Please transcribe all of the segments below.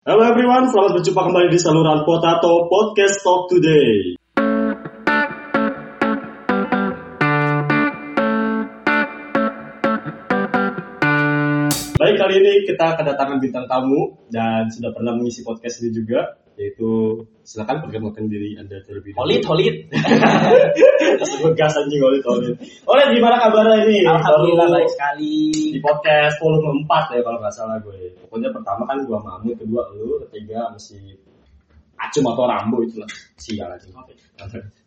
Hello everyone, selamat berjumpa kembali di saluran Potato Podcast Talk Today. Baik, kali ini kita kedatangan bintang tamu dan sudah pernah mengisi podcast ini juga, yaitu silakan perkenalkan diri Anda terlebih dahulu. Holit. Semoga sanjing holit. Holit, gimana kabarnya ini? Alhamdulillah baik sekali. Di podcast volume 4 ya kalau enggak salah gue. Pokoknya pertama kan gua Mamu, kedua lu, ketiga masih Acum atau Rambo itulah. Sial anjing.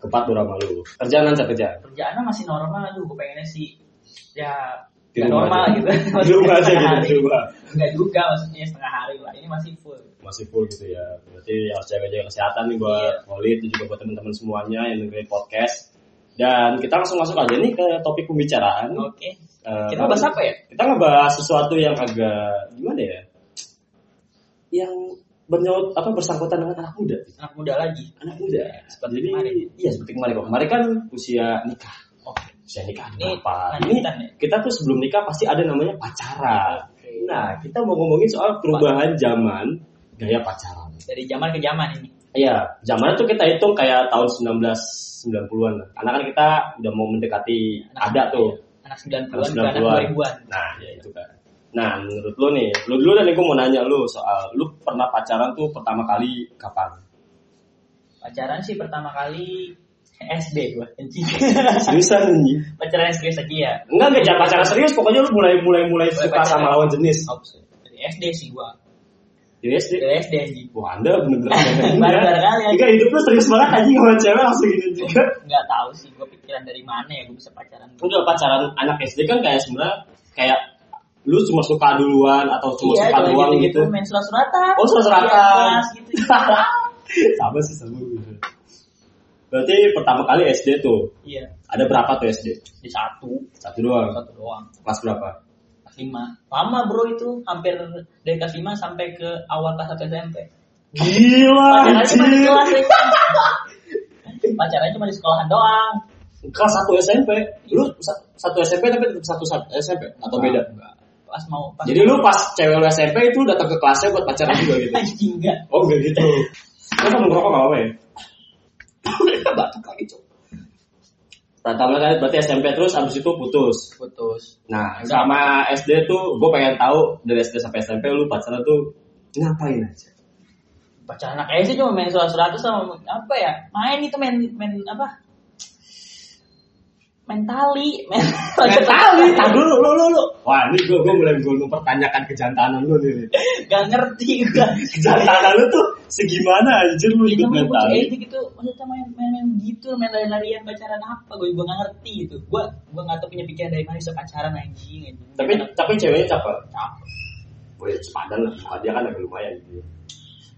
Kepat lu sama lu. Kerjaannya masih normal aja, gue pengennya sih ya tidak normal aja. Gitu. Enggak juga maksudnya setengah hari lah. Ini masih full gitu ya. Berarti harus jaga-jaga kesehatan nih buat Holit dan juga buat teman-teman semuanya yang dengerin podcast. Dan kita langsung masuk aja nih ke topik pembicaraan. Oke. Kita bahas apa ya? Kita ngebahas sesuatu yang agak gimana ya? Yang bernyawut bersangkutan dengan anak muda. Anak muda lagi. Seperti kemarin. Kemarin kan usia nikah. Usia nikah ini kita tuh sebelum nikah pasti ada namanya pacaran. Nah, kita mau ngomongin soal perubahan zaman gaya pacaran. Dari zaman ke zaman ini. Iya, zaman itu kita hitung kayak tahun 1990-an. Karena kan kita udah mau mendekati anak 90-an ke anak 2000-an. Nah, ya itu kan. Nah, menurut lo nih, lo dulu dan gue mau nanya lo soal lo pernah pacaran tuh pertama kali kapan? Pacaran sih pertama kali SD gue, pacaran serius, pokoknya lu mulai suka sama lawan jenis. Dari SD sih gue. Dari SD anjing. Wah, Anda bener-bener ya. Hidup lu serius banget anjing sama cewek langsung gitu juga. Enggak tahu sih gue pikiran dari mana ya gue bisa pacaran. Udah pacaran anak SD kan kayak sebenarnya kayak lu cuma suka duluan atau cuma suka doang gitu. Main surat-suratan. Oh, surat-suratan. Sama sih sama gue. Berarti pertama kali SD tuh. Iya. Ada berapa tuh SD? Di satu doang. Kelas berapa? Kelas 5. Lama bro itu, hampir dari kelas 5 sampai ke awal kelas 1 SMP. Gila. Pacarannya cuma di sekolahan doang. Kelas 1 SMP. Lu 1 SMP tapi tetap 1 SMP atau beda? Enggak. Pas mau. Jadi lu pas cewek lu SMP itu datang ke kelasnya buat pacaran juga gitu. Enggak. Oh, enggak gitu. Lu kan ngerokok enggak apa-apa ya? Batuk kali cok. Pertama kali berarti SMP terus abis itu putus. Nah sama SD tuh gue pengen tahu dari SD sampai SMP lu pacaran tuh ngapain aja? Pacaran anak SD cuma main surat-suratan sama apa ya? Main itu main apa? Main tali. Dulu. Wah ini gue mulai mempertanyakan kejantanan lu nih. Gak ngerti gue. Kejantanan lu tuh segimana anjir lu ikut main tali? Itu gitu. Maksudnya main gitu, main lari-larian pacaran apa? Gue nggak ngerti gitu. Gue nggak tahu punya pikiran dari mana bisa pacaran anjing. Tapi ceweknya cakep. Boleh sepadan lah. Dia kan agak lumayan gitu.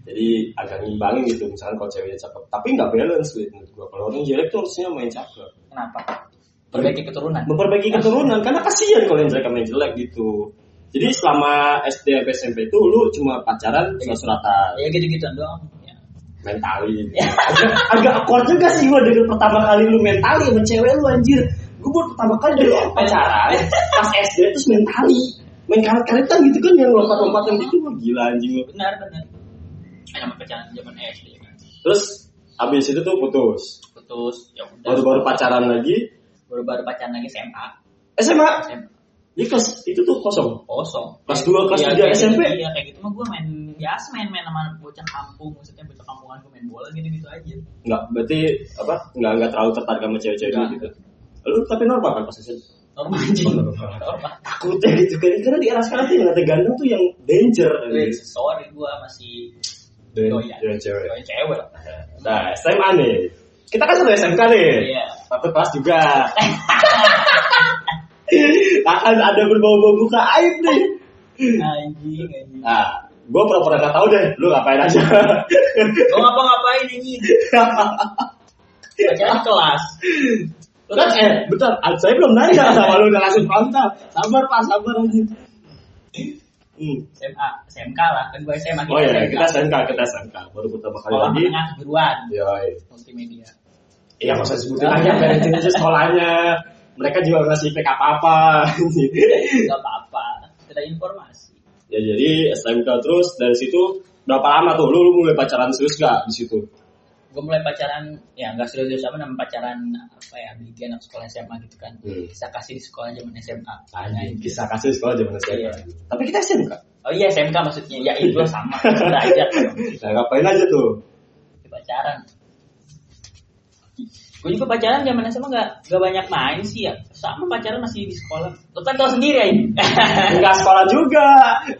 Jadi agak ngimbangin gitu. Misalnya kalau ceweknya cakep, tapi nggak balance gitu. Gue kalau orang jelek tuh harusnya main cakep. Kenapa? memperbaiki keturunan karena kasihan kalau yang mereka main jelek gitu. Jadi selama SD sampai SMP itu lu cuma pacaran surat-suratan ya gitu-gitu doang ya. Main tali gitu. agak awkward juga sih gua dari pertama kali lu main tali sama cewek lu anjir. Gua baru pertama kali dari pacaran pas SD terus main tali, main karet-karetan gitu kan yang lompat-lompatan gitu. Gua gila anjing lu. Benar sama pacaran zaman SD kan. Terus habis itu tuh putus ya udah baru pacaran lagi SMA. Di kelas itu tuh kosong. Kelas 2, kelas 3 SMP. Iya kayak gitu mah gue main sama bocah kampung, maksudnya bocah kampungan gue main bola gitu aja. Enggak, berarti enggak terlalu tertarik sama cewek-cewek gitu. Lu tapi normal kan pas SMP? Normal aja. Takutnya gitu karena di era sekarang tuh yang ganteng tuh yang danger. Sorry gue masih doyan cewek. Nah, SMA nih. Kita kan sudah SMK nih. Iya. Tapi kelas juga. Akan ada berbau-bau buka aib nih. Anjing. Nah, gue pura-pura gak tahu deh. Lu ngapain aja? Lu ngapain ini? Pacaran kelas. Kan betul. Saya belum nanya sama lu udah langsung frontal. Sabar anjing. SMK lah kan gue SMA. Oh iya, kita SMK. Baru pertama kali lagi. Sekolah menengah kejuruan. Yoi. Multimedia. Iya, nggak usah sebutin aja dari sekolahnya. Mereka juga ngasih PK apa-apa. Nggak apa-apa, kita informasi. Ya jadi SMK terus dari situ Berapa lama tuh lu mulai pacaran serius gak di situ? Gue mulai pacaran, ya gak serius sama namanya pacaran apa ya, bikin anak sekolah SMA gitu kan. Kisah kasih di sekolah zaman SMA. Kisah kasih di sekolah zaman SMA. Iya. Tapi kita SMK. Oh iya SMK maksudnya, ya itu sama. Udah aja. Nah ngapain aja tuh? Pacaran. Gue juga pacaran zaman SMA gak banyak main sih ya. Sama pacaran masih di sekolah. Lo kan tau sendiri ya ini. Enggak sekolah juga.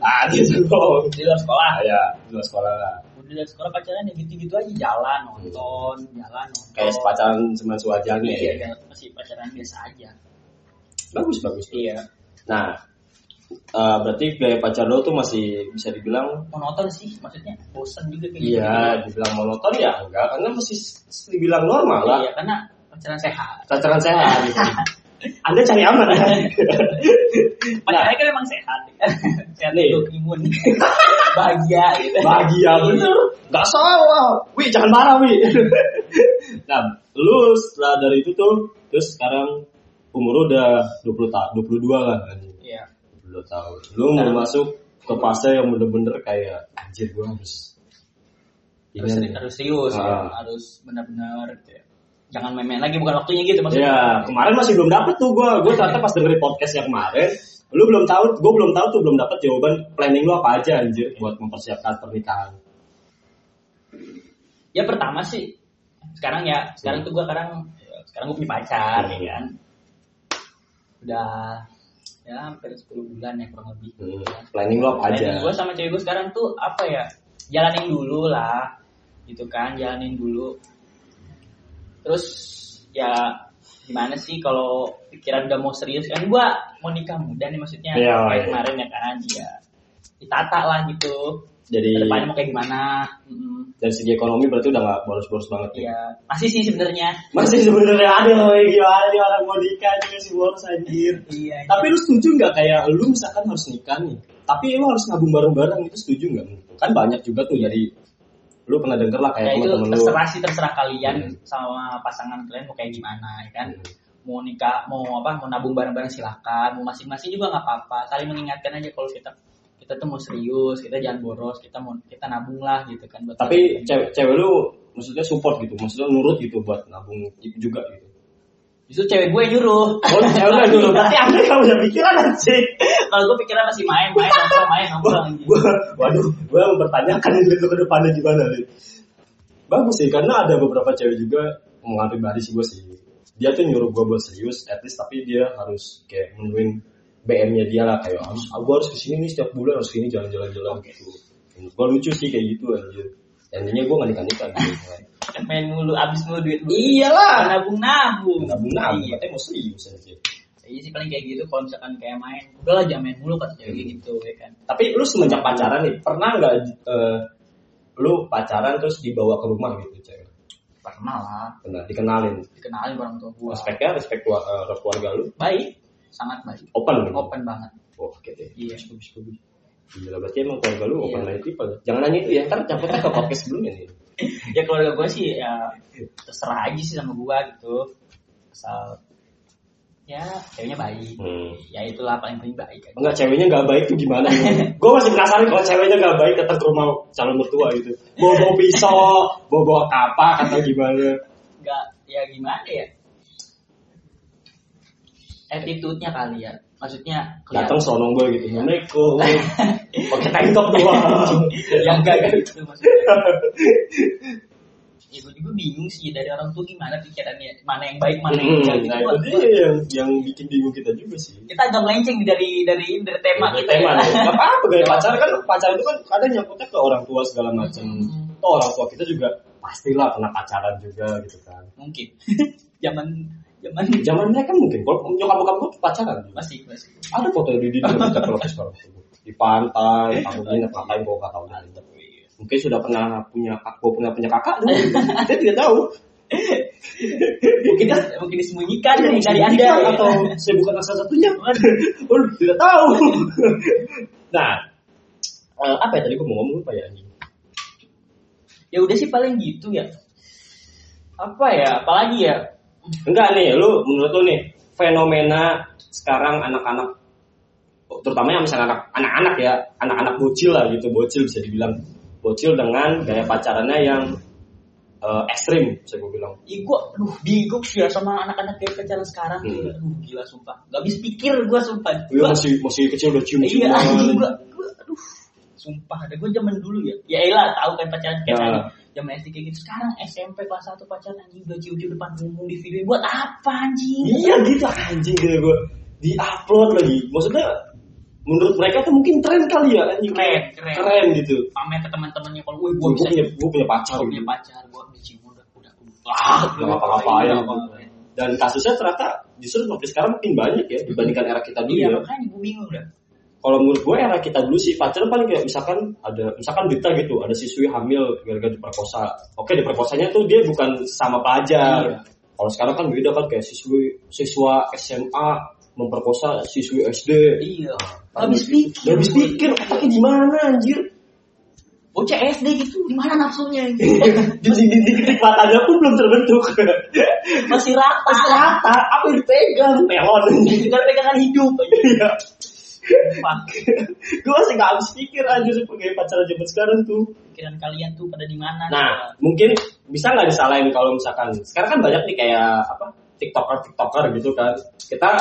Ah gitu dong. Di luar sekolah. Ya, di luar sekolah lah. Di luar sekolah pacaran ya gitu-gitu aja, jalan nonton, jalan nonton. Kayak pacaran sama suajannya ya. Iya, masih pacaran biasa aja. Bagus. Iya. Nah, berarti gaya pacar lo tuh masih bisa dibilang monoton sih, maksudnya bosan juga kayak gitu. Iya, dibilang monoton ya enggak, karena masih dibilang normal lah. Iya, karena pacaran sehat. Pacaran sehat. Gitu. Anda cari aman. Pacarnya kan memang sehat. Sehat itu imun. Bahagia gitu. Bahagia bener. Enggak salah. Wi, jangan marah, Wi. Nah, lu setelah dari itu tuh terus sekarang umur udah 20 tahun, 22 lah kan. Iya. Lo tahu, lo mau masuk ke fase yang bener-bener kayak anjir gue harus serius, ya, harus benar-benar gitu ya. Jangan main-main lagi, bukan waktunya gitu maksudnya. Ya, kemarin masih belum dapet tuh gue ternyata pas dengerin podcast yang kemarin, lo belum tahu, gue belum tahu tuh belum dapet jawaban planning lo apa aja anjir buat mempersiapkan pernikahan. Ya pertama sih, sekarang tuh gue punya pacar, ya kan, udah. Ya hampir 10 bulan ya kurang lebih. Planning lo apa aja? Gue sama cewek gue sekarang tuh apa ya? Jalanin dulu lah, gitu kan? Jalanin dulu. Terus ya gimana sih kalau pikiran udah mau serius? Kan gue mau nikah muda nih maksudnya. Yeah, kayak kemarin ya kan? Ya ditata lah gitu. Jadi kedepannya mau kayak gimana? Dari segi ekonomi berarti udah nggak boros-boros banget ya? Iya. Masih sebenarnya ada loh gimana nih orang mau nikah juga sih boros anjir. Iya. Tapi lu setuju nggak kayak lu misalkan harus nikah nih, tapi lu harus nabung bareng-bareng itu setuju nggak? Kan banyak juga tuh dari lu pernah denger lah kayak ya, teman-teman lu. Terserah kalian sama pasangan kalian mau kayak gimana ya kan? Mau nikah, mau nabung bareng-bareng silakan, mau masing-masing juga nggak apa-apa. Saling mengingatkan aja kalau kita tuh mau serius, kita jangan boros, kita nabung lah gitu kan. Buat tapi cewek lu maksudnya support gitu, maksudnya nurut gitu buat nabung juga gitu. Justru cewek gue nyuruh. Oh, cewek lu nyuruh. Berarti Anda enggak punya pikiran anjir. Kalau gue pikiran masih main anjir. Waduh, gue mempertanyakan itu ke depannya gimana nih. Bagus sih karena ada beberapa cewek juga mengalir dari si gue sih. Dia tuh nyuruh gue buat serius at least tapi dia harus kayak menuin BM-nya dia lah kayak aku harus kesini nih setiap bulan harus kesini jalan-jalan gitu. Menurut gue lucu sih kayak gitu anjir. Intinya gue nggak nikah gitu. Main mulu abis mulu duit. Iyalah. Nabung. Iya. Katanya mau serius aja. Iya sih paling kayak gitu. Kalau misalkan kayak main, udahlah jangan main mulu kan kayak gitu ya kan. Tapi lu semenjak pacaran nih pernah nggak lu pacaran terus dibawa ke rumah gitu cewek? Pernah lah. Pernah dikenalin orang tua gue. Respek keluarga lu. Baik. Sangat baik. Open banget. Oh, oke deh. Iya, bagus. Gila, berarti emang keluarga lu open mind people. Jangan nanya itu ya, ntar campurnya ke podcast sebelumnya nih. Ya keluarga gue sih ya terserah aja sih sama gue gitu. Asal ya ceweknya baik. Ya itulah paling baik. Aja. Enggak, ceweknya enggak baik tuh gimana gitu. Gue masih penasaran kalau ceweknya enggak baik datang ke rumah calon mertua gitu. Bawa pisau, bawa kapak atau gimana. Enggak, ya gimana ya? Attitude-nya kali ya. Maksudnya datang sonong gue gitu. Assalamualaikum. Pakai tank top doang. Yang gagal itu maksudnya. Itu juga bingung sih dari orang tua gimana pikirannya. Mana yang baik, mana yang jahat. Nah, itu yang bikin bingung kita juga sih. Kita agak melenceng dari tema kita. Tema. Enggak apa-apa gaya pacaran itu kan kadang nyangkutnya ke orang tua segala macam. Toh orang tua kita juga pastilah pernah pacaran juga gitu kan. Mungkin. Zaman mereka mungkin kalau nyokap-nyokap gue pacaran masih ada foto di di pantai tahunya ngapain gue nggak tahu mungkin sudah pernah punya kakak dulu kita tidak tahu mungkin disembunyikan dari Anda atau saya bukan salah satunya tidak tahu. Nah apa ya tadi gue mau ngomong apa ya udah sih paling gitu ya apa ya apalagi ya. Enggak nih, menurut lu nih fenomena sekarang anak-anak, terutama yang misalnya anak-anak bocil lah gitu, bocil bisa dibilang bocil dengan gaya pacarannya yang ekstrim, saya bilang. Ih, gue bingung ya sama anak-anak yang pacaran sekarang. Gila sumpah, gak habis pikir gue sumpah. Iya, masih kecil udah cium-ciuman. Iya, gue aduh, sumpah. Ada gue zaman dulu ya. Ya elah, tahu kan pacaran kayak tadi. Zaman SD kayak gitu. Sekarang SMP kelas 1 pacaran anjing udah cium-cium depan umum di video. Buat apa anjing? Iya gitu anjing gitu gue. Di-upload lagi. Maksudnya menurut mereka tuh mungkin tren kali ya, keren gitu. Pamer ke teman-temannya kalau gue punya pacar, gue dicium udah apa-apa ya. Dan kasusnya ternyata justru makin sekarang makin banyak ya dibandingkan era kita dulu. Iya, makanya gue bingung dah. Kalau menurut gue era kita dulu sih pacaran paling kayak misalkan berita gitu, ada siswi hamil gara-gara diperkosa. Oke, diperkosanya tuh dia bukan sama pelajar. Iya. Kalau sekarang kan beda kan, kayak siswa SMA memperkosa siswi SD. Iya. Habis pikir otaknya di mana anjir? Bocah SD gitu, di mana nafsunya ini? Titik matanya pun belum terbentuk. Masih rata. Apa yang dipegang? Melon. Kita pegangan hidup. Iya. Gue masih nggak habis pikir anjir sebagai pacaran zaman sekarang tuh. Pikiran kalian tuh pada di mana? Nah, mungkin bisa nggak disalahin kalau misalkan sekarang kan banyak nih kayak apa? TikToker gitu kan. Kita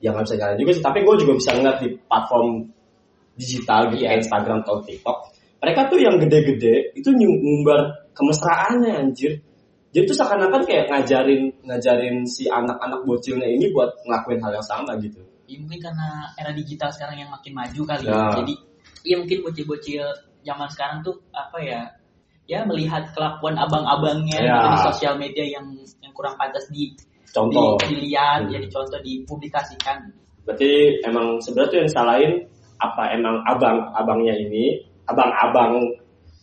ya nggak bisa nyalain juga sih, tapi gue juga bisa ngeliat di platform digital gitu, Instagram atau TikTok, mereka tuh yang gede-gede itu ngumbar kemesraannya anjir. Jadi tuh seakan-akan kayak ngajarin si anak-anak bocilnya ini buat ngelakuin hal yang sama gitu. Ya mungkin karena era digital sekarang yang makin maju kali ya. Jadi ya mungkin bocil-bocil zaman sekarang tuh apa ya melihat kelakuan abang-abangnya di sosial media yang kurang pantas dicontoh, dilihat, jadi contoh dipublikasikan. Berarti emang sebenarnya tuh yang salahin apa, emang abang-abangnya ini, abang-abang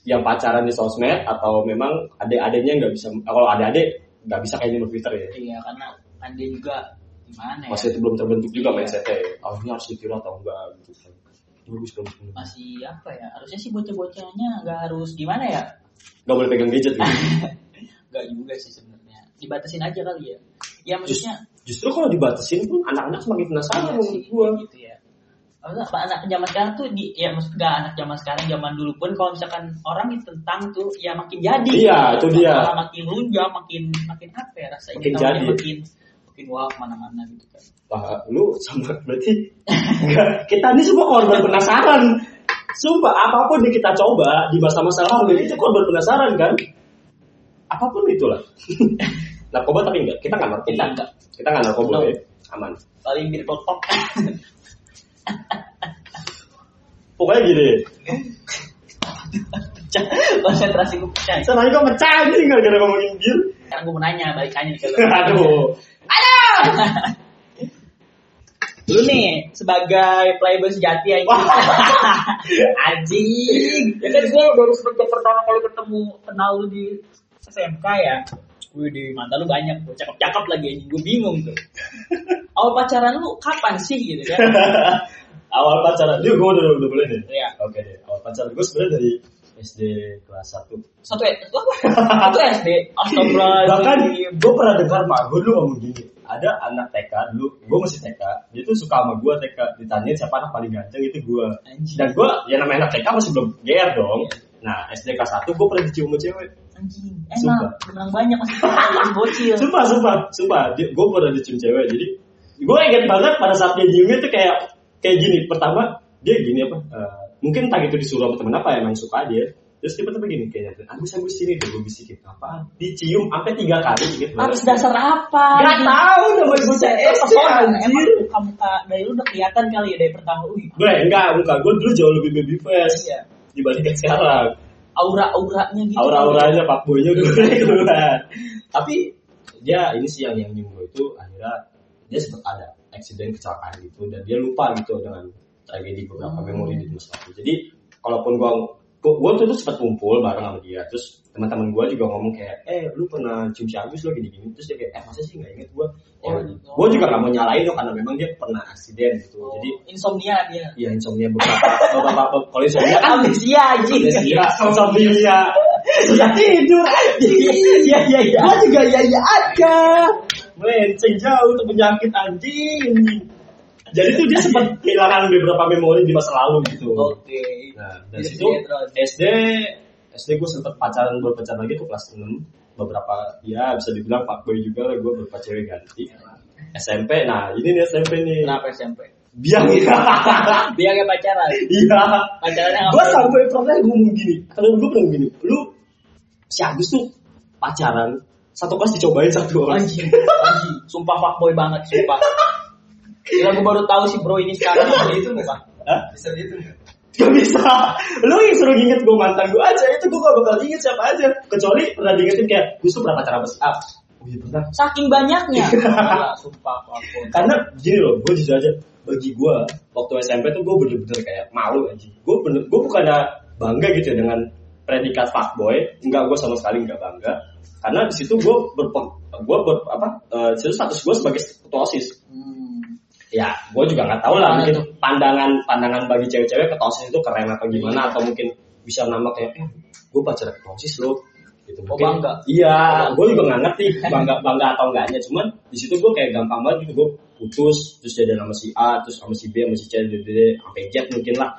yang pacaran di sosmed, atau memang adik-adiknya nggak bisa? Kalau adik-adik nggak bisa kayaknya berfilter ya? Iya, karena adik juga gimana ya? Masih belum terbentuk juga mindsetnya. Oh ini harus dikira atau enggak gitu? Masih apa ya? Harusnya sih bocah-bocahnya nggak harus gimana ya? Nggak boleh pegang gadget gitu? Nggak juga sih sebenarnya. Dibatasin aja kali ya. Ya maksudnya justru kalau dibatasin pun anak-anak semakin penasaran menurut gua. Gitu ya. Anak zaman sekarang tuh anak zaman sekarang, zaman dulu pun kalau misalkan orang ditentang tuh ya makin jadi. Iya, itu dia. Makin lunjam, makin apa ya rasanya? Makin jadi. Makin wah mana-mana gitu kan. Wah, lu sama berarti kita ini semua korban penasaran. Sumpah, apapun yang kita coba di masa-masa lalu itu korban penasaran kan? Apapun itulah. Narkoba tapi enggak, kita enggak narkoba no. Ya, aman. Paling birkotok. Pokoknya gini. Pecah, konsentrasi gue pecah. Senang gue pecah ini gara-gara ngomongin bir. Sekarang gue mau nanya, balikannya nih. Aduh. Lu nih sebagai playboy sejati anjing. Anjing. Ya kan gue baru pertama kali ketemu kenal lu di SMK ya. Gue di mata lu banyak, gue cakep-cakep lagi anjing. Gue bingung tuh. Awal pacaran lu kapan sih gitu kan? Awal pacaran lu gue udah boleh nih. Iya. Oke deh. Awal pacaran gue sebenarnya dari SD kelas 1. Satu SD. Astagfirullah. Bahkan gue pernah dengar mak gue dulu ngomong gini. Ada anak TK dulu, gue masih TK, dia tuh suka sama gue TK, ditanyain siapa anak paling ganteng itu gue. Dan gue, ya namanya anak TK masih belum GR dong. Nah, SD kelas 1 gue pernah dicium sama cewek. Anjing, enak, beneran banyak masih bocil. Sumpah, gue pernah dicium cewek, jadi gue inget banget pada saat dia ciumnya tuh kayak gini. Pertama, dia gini apa, mungkin entah itu disuruh sama temen apa, emang suka dia. Terus tiba-tiba gini kayaknya, abis sini deh, gue bisikin apa? Dicium sampai 3 kali gitu. Abis dasar apa? Gak tau nama ibu CS. Emang muka-muka dari lu udah kelihatan kali ya dari pertama lu? Enggak, muka gue dulu jauh lebih baby face dibandingkan sekarang. Aura-auranya gitu. Aura-auranya Pak Boynya udah keluar. Tapi dia ini sih yang nyium gue itu akhirnya dia sempat ada eksiden kecelakaan gitu dan dia lupa gitu dengan tragedi beberapa memori di masa lalu. Jadi kalaupun gue tuh sempat kumpul bareng sama dia, terus teman-teman gue juga ngomong kayak, lu pernah cium si Agus lo gini-gini, terus dia kayak, masa sih nggak inget gue? Gue juga nggak mau nyalain lo karena memang dia pernah aksiden gitu, jadi insomnia dia. Iya insomnia beberapa kalau insomnia kan amnesia, sudah tidur, iya. Gue juga iya aja, melenceng jauh tuh penyakit anjing. Jadi tuh dia sempat kehilangan beberapa memori di masa lalu gitu. Oke. Nah, dari situ SD SD gue sempet berpacaran lagi tuh kelas 6, beberapa ya bisa dibilang fuckboy juga lah gue, beberapa cewek ganti. SMP, nah ini nih SMP nih. Kenapa SMP? Biang ya. Biangnya pacaran. Iya. Pacarannya apa? Gue sampai pernah ngomong gini. Kalau gue pernah gini, lu si Agus tuh pacaran satu kelas dicobain satu orang. Anjir. Sumpah fuckboy banget, sumpah. Gila, gue baru tahu si bro ini sekarang. Bisa gitu nggak? Hah? Bisa gitu nggak? Gak bisa. Lu yang suruh inget gue mantan gue aja, itu gue gak bakal inget siapa aja. Kecuali pernah diingetin kayak, gue tuh pernah pacaran sama si A. Saking banyaknya. Nah, sumpah, karena gini loh, gue jujur aja, bagi gue waktu SMP tuh gue bener-bener kayak malu aja. Gue bukannya bangga gitu ya dengan predikat fuckboy, enggak, gue sama sekali enggak bangga. Karena di situ gue status gue sebagai ketua OSIS. Ya, gue juga nggak tahu lah mungkin pandangan bagi cewek-cewek ketua OSIS itu keren atau gimana, atau mungkin bisa nambah kayak, gue pacaran ketua OSIS loh. Gitu. Oh, bangga. Iya, gue juga nggak ngerti bangga atau enggaknya. Cuman di situ gue kayak gampang banget gitu, gue putus terus jadi sama si A, terus sama si B, sama si C, sampai Z mungkin lah.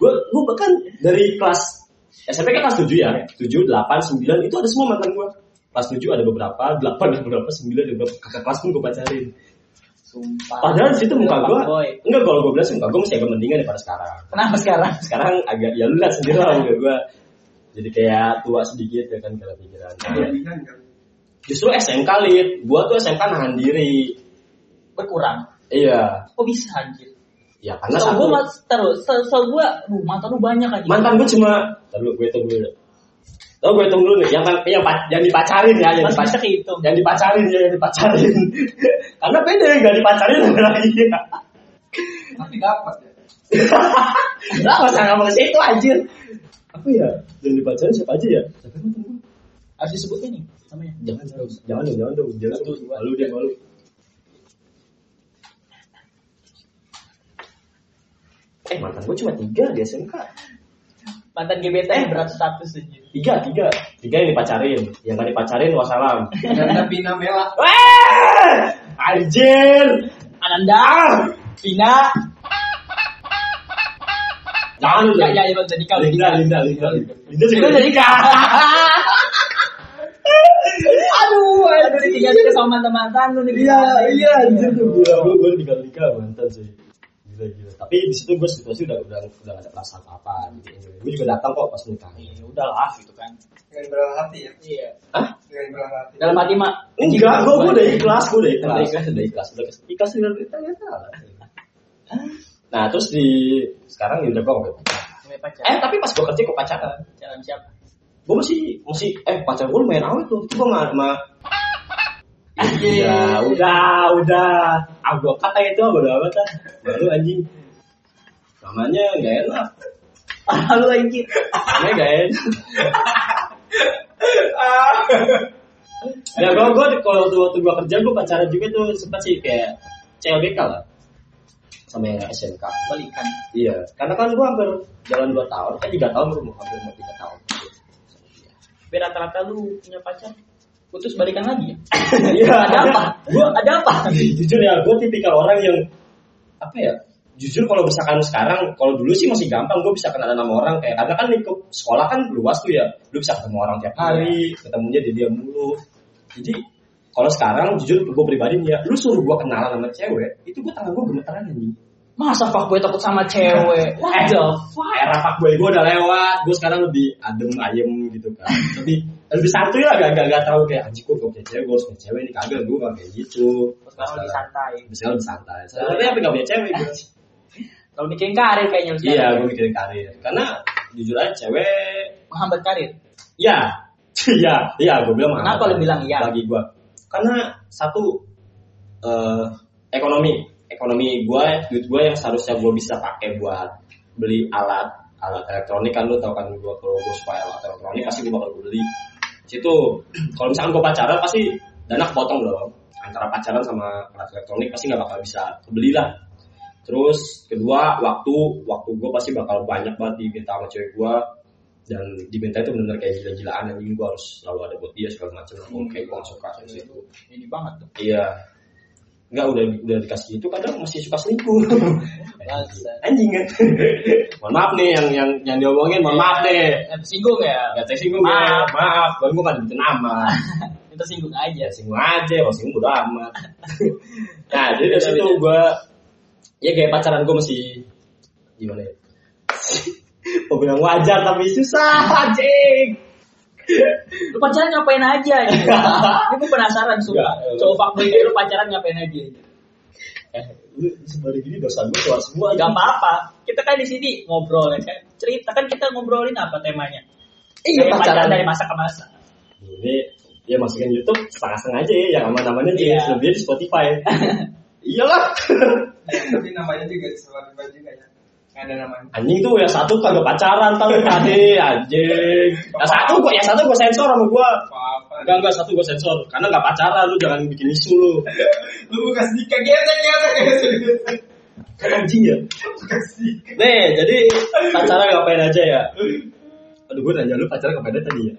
Gue bahkan dari kelas SMP kan kelas 7 ya, 7, 8, 9 itu ada semua mantan gue. Kelas 7 ada beberapa, 8 ada beberapa, 9 ada beberapa. Kakak kelas pun gue pacarin. Sumpah. Padahal di situ muka gue, enggak, kalau gue bilang muka gue masih agak mendingan daripada sekarang. Kenapa sekarang? Sekarang agak ya lu lihat sendiri lah muka gue. Jadi kayak tua sedikit ya kan kalau pikiran. Justru SMK Lit, gua tuh SMK nahan diri. Berkurang. Iya. Kok bisa anjir? Ya karena so, gua terus mantan lu banyak aja. Mantan gua cuma gue hitung dulu nih yang dipacarin ya, yang dipacarin itu. Yang dipacarin. Karena beda ya, enggak dipacarin lagi. Tapi dapat ya. Lah masa ngomong situ anjir. Apa ya? Yang dipacarin siapa aja ya? Siapa mantan gue? Harus disebutin nih namanya. Jangan dong. Lalu dia malu. Mantan gue cuma 3 di SMK. Mantan gebetan beratus-ratus aja. 3 yang dipacarin. Yang gak dipacarin wassalam. Ananda Pina Mela. Wah! Anjir! Ananda! Pina! Ya, Linda juga udah nikah. Aduh, ditinggal sama mantan-mantan lu nih. Iya, anjir tuh gua ditinggal mantan sih. Gila. Tapi di situ gua situasi udah enggak ada perasaan apa-apa gitu. Gua juga datang kok pas nikahnya. Ya udahlah gitu kan. Dengan berat hati ya. Iya. Hah? Dengan berat hati. Dalam hati mah enggak, gua udah ikhlas. Ikhlas dengan ternyata. Nah terus di sekarang udah gue nggak pacaran. Tapi pas gue kerja gue pacaran. Pacaran siapa? Gue masih pacar gue main awet tuh. Gue mah. Ya udah. Aku kata itu berapa kan? Baru anjing. Namanya nggak enak. Lalu anjing. Namanya nggak enak. Ya gue kalau waktu gue kerja gue pacaran juga tuh sempat sih kayak CLBK lah. Sama yang SMK balikan. Iya, karena kan gua hampir jalan 2 tahun, kan 3 tahun baru hampir mau 3 tahun. Tapi rata-rata lu punya pacar putus balikan lagi ya? Iya, ada apa? Jujur ya, gua tipikal orang yang apa ya? Jujur kalau misalkan sekarang, kalau dulu sih masih gampang gua bisa kenalan sama orang kayak karena kan lingkup sekolah kan luas tuh ya. Lu bisa ketemu orang tiap hari, ketemunya di dia mulu. Jadi kalau sekarang jujur gue pribadi ya, lu suruh gue kenalan sama cewek, itu gue tangan gue gemeteran nih. Masa fuckboy takut sama cewek? What the fuck? Era fuckboy gue udah lewat, gue sekarang lebih adem ayem gitu kan. Lebih santuy lah, gak tau kayak anjir gue punya cewek, gue harus punya cewek ini kagak, gue gak kayak gitu. Sekarang lebih santai. Sebenarnya tapi gak punya cewek gue. Kalau mikirin karir kayaknya. Iya, gue mikirin karir. Karena jujur aja cewek menghambat karir. Iya, gue bilang menghambat. Kenapa lu bilang iya? Bagi gue. Karena satu ekonomi duit gue yang seharusnya gue bisa pakai buat beli alat elektronik kan, lu tau kan gue kalau gue suka alat elektronik pasti gue bakal beli. Situ kalau misalkan gue pacaran pasti dana kepotong dong antara pacaran sama alat elektronik, pasti nggak bakal bisa kebeli lah. Terus kedua waktu gue pasti bakal banyak banget diminta sama cewek gue. Dan diminta itu benar-benar kayak gila-gilaan, yang ini gue harus selalu ada buat dia segala macam. Kayak gue langsung kasih itu. Ini banget tuh. Iya. Enggak, udah dikasih itu kadang masih suka selingkuh. Anjing kan. Mohon maaf nih yang diomongin, mohon maaf deh. Tersinggung ya? Enggak tersinggung. Maaf. Gua kan minta nama. Kita singgung aja. Singgung aja, kalau singgung udah amat. Nah, jadi dari situ gua ya kayak pacaran gua masih gimana ya? Gua bilang wajar tapi susah, anjing. Lu pacaran ngapain aja ya? Ini gue penasaran sumpah. Cowok fuckboy lu pacaran ngapain aja? Lu sebalik gini dosa gue keluar semua. Gak apa-apa. Kita kan di sini ngobrol kan. Cerita kan kita ngobrolin apa temanya? Iya pacaran dari masa ke masa. Ini ya masukin YouTube setengah-setengah aja ya. Yang nama-namanya di lebih di Spotify. Iyalah. Tapi namanya juga di Spotify juga ya. Ada namanya. Anjing tuh yang satu kagak pacaran tahu tadi anjing. Nah yang satu gua sensor sama gua. Enggak satu gua sensor karena enggak pacaran lu jangan bikin isu lu. Lu kasih kaget. Kan anjing ya. Kasih. Nih, jadi pacaran ngapain aja ya? Aduh gua nanya lu pacaran ngapain aja tadi ya?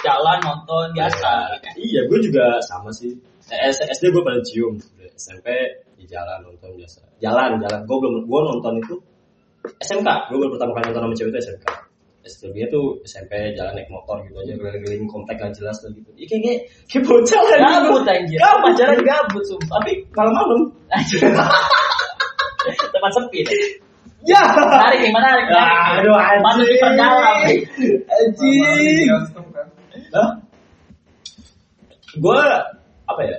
Jalan nonton biasa. Iya, gua juga sama sih. SD gua pada cium, SMP di jalan nonton biasa. Jalan. Gua nonton itu SMK, gue baru pertama kali nonton sama cewek itu SMK. Sebelumnya tuh SMP jalan naik motor gitu aja, keliling komplek gak jelas tuh gitu. Iya kayak bocah lagi. Gabut anjir. Pacaran gabut sumpah. Tapi malam-malam. Tempat sepi. Ya. Tarik nih, menarik. Aduh anjir. Masuk di perdalam. Anjir. Hah? Gue apa ya?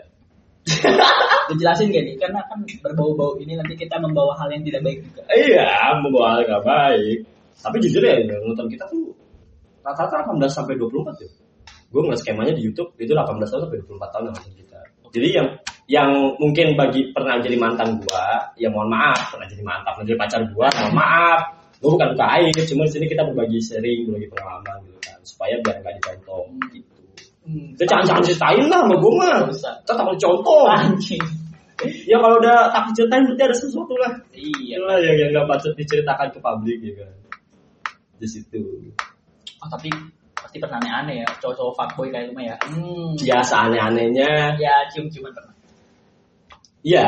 Dijelasin gak nih? Karena kan berbau-bau ini nanti kita membawa hal yang tidak baik juga. Iya, membawa hal yang gak baik. Tapi jujur ya, nonton kita tuh rata-rata 18-24 ya. Gue ngeliat skemanya di YouTube itu 18-24 tahun yang nonton kita. Jadi yang mungkin bagi pernah jadi mantan gue, ya mohon maaf, pernah jadi mantan, pernah jadi pacar gue, mohon maaf. Gue bukan buka aib, cuma di sini kita berbagi sharing, berbagi pengalaman gitu kan, supaya biar gak dicontoh gitu. Itu jangan ceritain lah sama gue mah. Kita takut contoh. Ya kalau udah takut ceritain berarti ada sesuatu lah. Iya. Yang gak patut diceritakan ke publik ya kan. Di situ. Oh tapi pasti pernah aneh-aneh ya cowok-cowok fuckboy kayak rumah ya. Biasa aneh-anehnya. Ya cium-ciuman pernah. Iya.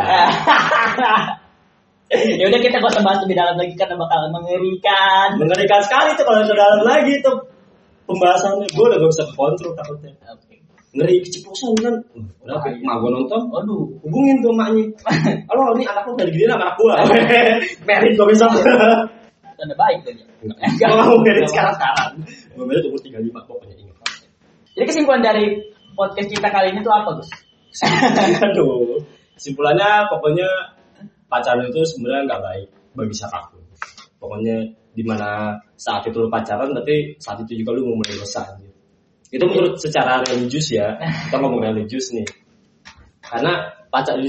Ya udah kita gak usah bahas lebih dalam lagi karena bakal mengerikan. Mengerikan sekali tuh kalau dalam lagi tuh. Pembahasannya gue udah gak bisa kontrol takutnya. Okay. Ngeri keceplosan kan. Udah mak gue nonton. Aduh, hubungin tuh maknya. Halo, ini anak lu dari gini sama anak gue. Merit gue bisa. Tanda baik tadi. Kalau merit sekarang. Gue merit umur 35 pokoknya ingat. Jadi kesimpulan dari podcast kita kali ini tuh apa, Gus? Aduh. Kesimpulannya pokoknya pacaran itu sebenarnya enggak baik bagi siapapun. Pokoknya di mana saat itu lu pacaran tapi saat itu juga lu mau mulai dosa gitu. Itu menurut secara religius ya. Kita ngomong religius nih. Karena pacaran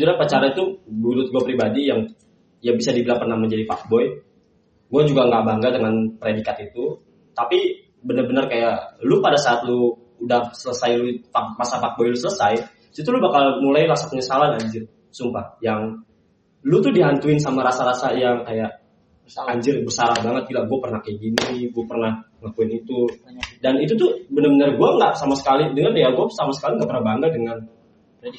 itu menurut gue pribadi yang bisa dibilang pernah menjadi fuckboy. Gue juga enggak bangga dengan predikat itu, tapi benar-benar kayak lu pada saat lu udah selesai lu masa fuckboy lu selesai, situ lu bakal mulai rasa penyesalan anjir. Sumpah, yang lu tuh dihantuin sama rasa-rasa yang kayak anjir bersalah banget, gila gue pernah kayak gini, gue pernah ngakuin itu. Dan itu tuh benar-benar gue nggak sama sekali dengan ya gue sama sekali nggak pernah bangga dengan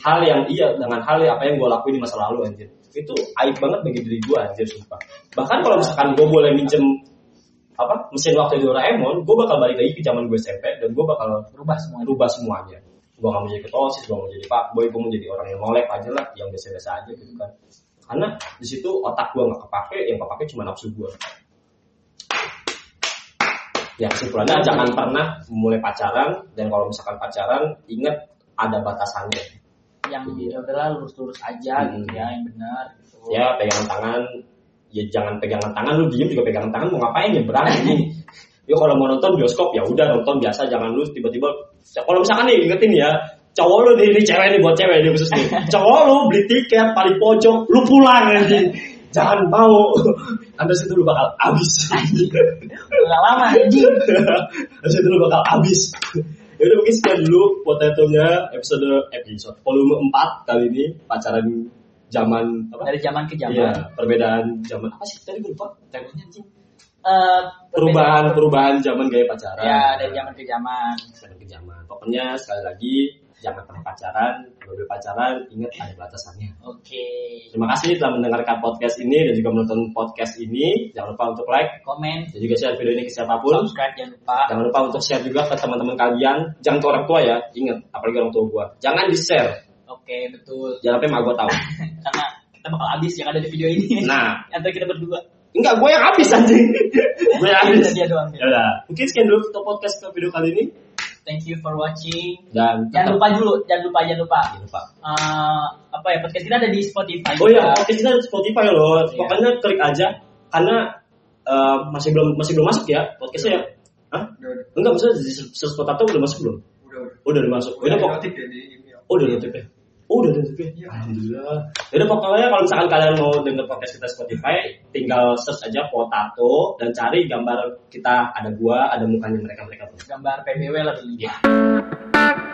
hal yang dengan hal yang apa yang gue lakuin di masa lalu anjir. Itu aib banget bagi diri gue anjir sumpah. Bahkan kalau misalkan gue boleh minjem mesin waktu Doraemon, gue bakal balik lagi ke zaman gue SMP dan gue bakal rubah semuanya. Gue nggak mau jadi ketosis, gue mau jadi fuckboy, gue mau jadi orang yang molek aja lah, yang biasa-biasa aja gitu kan. Karena di situ otak gue nggak kepake, yang kepake cuma nafsu gue. Ya kesimpulannya jangan pernah mulai pacaran, dan kalau misalkan pacaran ingat ada batasannya. Yang ya udahlah lurus-lurus aja gitu ya, yang benar. Gitu. Ya pegangan tangan, ya jangan pegangan tangan, lu diem juga pegangan tangan mau ngapain ya berani. Yo kalau mau nonton bioskop ya udah nonton biasa, jangan lu tiba-tiba. Kalau misalkan nih ingetin ya. Cowok lu nih, ini cewek nih buat cewek nih khusus nih. Cowok lu beli tiket paling pojok, lu pulang nanti. Jangan mau. Habis itu lu bakal habis. Enggak lama anjing. Habis itu lu bakal habis. Ya udah mungkin sekian dulu potatonya episode volume 4 kali ini pacaran zaman apa? Dari zaman ke zaman. Iya, perbedaan zaman. Apa sih tadi gue lupa? Temanya anjing. Perubahan zaman gaya pacaran. Ya, dari zaman ke zaman. Pokoknya sekali lagi jangan pernah pacaran. Kalau udah pacaran, ingat ada batasannya. Oke. Terima kasih telah mendengarkan podcast ini dan juga menonton podcast ini. Jangan lupa untuk like, komen, dan juga share video ini ke siapapun. Subscribe jangan lupa. Jangan lupa untuk share juga ke teman-teman kalian. Jangan ke orang tua ya, ingat, apalagi orang tua gua. Jangan di-share. Oke, betul. Jangan sampai mak gua tahu. Karena kita bakal habis yang ada di video ini. Nah, antara kita berdua. Enggak, gue yang habis anjing. Gue yang habis. Yaudah. Mungkin sekian dulu untuk podcast ke video kali ini. Thank you for watching. Dan jangan lupa. Apa ya, podcast kita ada di Spotify. Oh iya, podcast kita ada di Spotify loh. Yeah. Pokoknya klik aja karena masih belum masuk ya podcastnya ya. Hah? Enggak, maksudnya di search Potato udah masuk belum? Udah. Udah masuk. Udah kok. Udah notif ya. Udah. Alhamdulillah. Jadi pokoknya kalau misalkan kalian mau denger podcast kita Spotify, tinggal search aja Potato dan cari gambar kita, ada gua, ada mukanya mereka berdua. Gambar PBW lah.